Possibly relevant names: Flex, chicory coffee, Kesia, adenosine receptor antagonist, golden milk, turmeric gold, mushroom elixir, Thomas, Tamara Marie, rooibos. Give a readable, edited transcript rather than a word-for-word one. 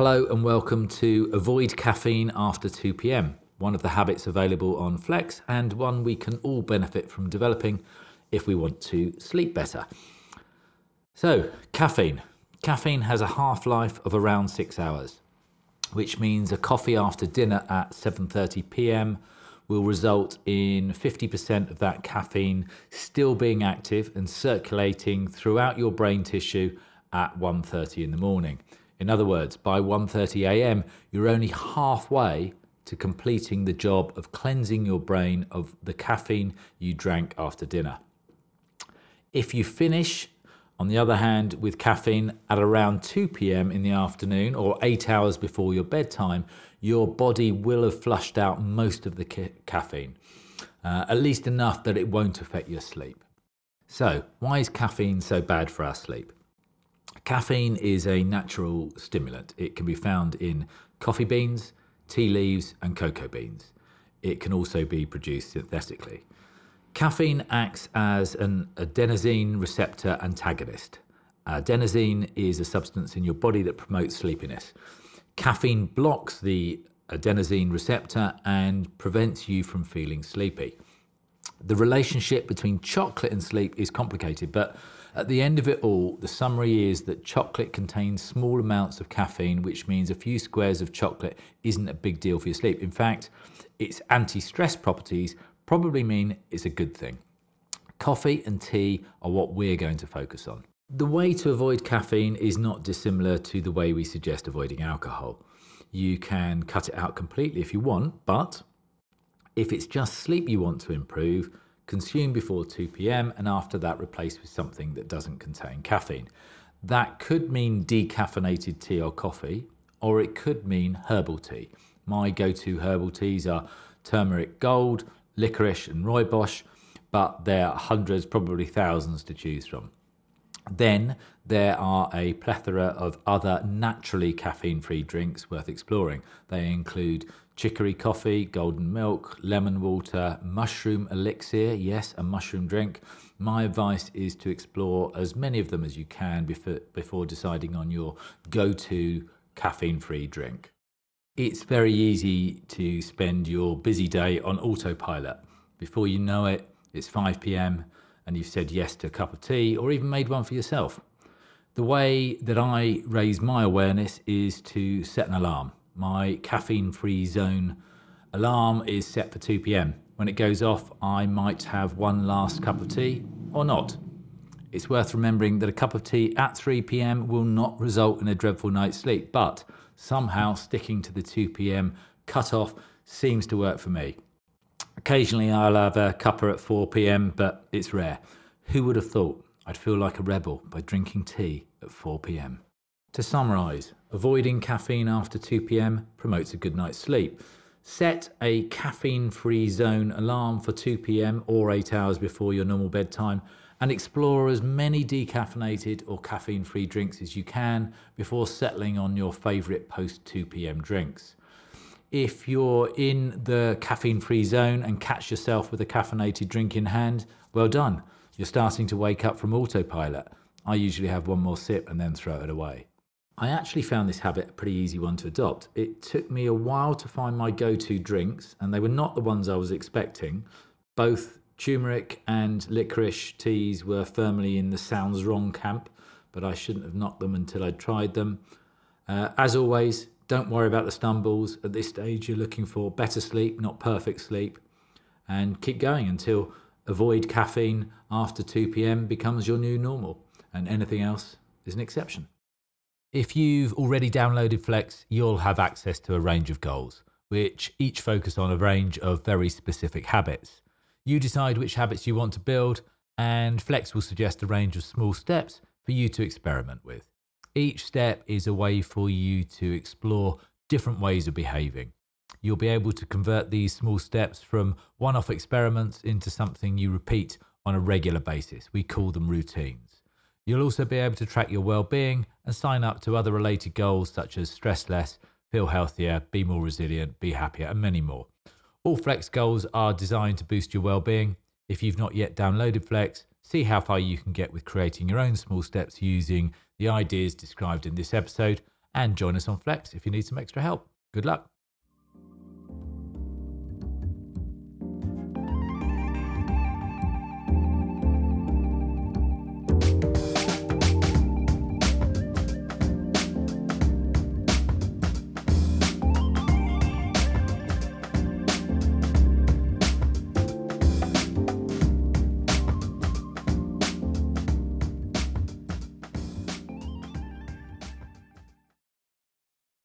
Hello and welcome to Avoid Caffeine After 2 PM, one of the habits available on Flex and one we can all benefit from developing if we want to sleep better. So, caffeine. Caffeine has a half-life of around 6 hours, which means a coffee after dinner at 7:30 PM will result in 50% of that caffeine still being active and circulating throughout your brain tissue at 1:30 in the morning. In other words, by 1:30 AM, you're only halfway to completing the job of cleansing your brain of the caffeine you drank after dinner. If you finish, on the other hand, with caffeine at around 2 PM in the afternoon or 8 hours before your bedtime, your body will have flushed out most of the caffeine, at least enough that it won't affect your sleep. So, why is caffeine so bad for our sleep? Caffeine is a natural stimulant. It can be found in coffee beans, tea leaves, and cocoa beans. It can also be produced synthetically. Caffeine acts as an adenosine receptor antagonist. Adenosine is a substance in your body that promotes sleepiness. Caffeine blocks the adenosine receptor and prevents you from feeling sleepy. The relationship between chocolate and sleep is complicated, but at the end of it all, the summary is that chocolate contains small amounts of caffeine, which means a few squares of chocolate isn't a big deal for your sleep. In fact, its anti-stress properties probably mean it's a good thing. Coffee and tea are what we're going to focus on. The way to avoid caffeine is not dissimilar to the way we suggest avoiding alcohol. You can cut it out completely if you want, but if it's just sleep you want to improve, consume before 2 PM and after that replace with something that doesn't contain caffeine. That could mean decaffeinated tea or coffee, or it could mean herbal tea. My go-to herbal teas are turmeric gold, licorice and rooibos, but there are hundreds, probably thousands to choose from. Then there are a plethora of other naturally caffeine-free drinks worth exploring. They include chicory coffee, golden milk, lemon water, mushroom elixir, yes, a mushroom drink. My advice is to explore as many of them as you can before deciding on your go-to caffeine-free drink. It's very easy to spend your busy day on autopilot. Before you know it, it's 5 PM and you've said yes to a cup of tea or even made one for yourself. The way that I raise my awareness is to set an alarm. My caffeine-free zone alarm is set for 2 PM. When it goes off, I might have one last cup of tea or not. It's worth remembering that a cup of tea at 3 PM will not result in a dreadful night's sleep, but somehow sticking to the 2 PM cutoff seems to work for me. Occasionally I'll have a cuppa at 4 PM, but it's rare. Who would have thought I'd feel like a rebel by drinking tea at 4 PM? To summarise, avoiding caffeine after 2 PM promotes a good night's sleep. Set a caffeine-free zone alarm for 2 PM or 8 hours before your normal bedtime and explore as many decaffeinated or caffeine-free drinks as you can before settling on your favourite post 2 PM drinks. If you're in the caffeine-free zone and catch yourself with a caffeinated drink in hand, well done. You're starting to wake up from autopilot. I usually have one more sip and then throw it away. I actually found this habit a pretty easy one to adopt. It took me a while to find my go-to drinks, and they were not the ones I was expecting. Both turmeric and licorice teas were firmly in the sounds wrong camp, but I shouldn't have knocked them until I'd tried them. As always, don't worry about the stumbles. At this stage, you're looking for better sleep, not perfect sleep, and keep going until avoid caffeine after 2 PM becomes your new normal, and anything else is an exception. If you've already downloaded Flex, you'll have access to a range of goals, which each focus on a range of very specific habits. You decide which habits you want to build, and Flex will suggest a range of small steps for you to experiment with. Each step is a way for you to explore different ways of behaving. You'll be able to convert these small steps from one-off experiments into something you repeat on a regular basis. We call them routines. You'll also be able to track your well-being and sign up to other related goals such as stress less, feel healthier, be more resilient, be happier, and many more. All Flex goals are designed to boost your well-being. If you've not yet downloaded Flex, see how far you can get with creating your own small steps using the ideas described in this episode and join us on Flex if you need some extra help. Good luck.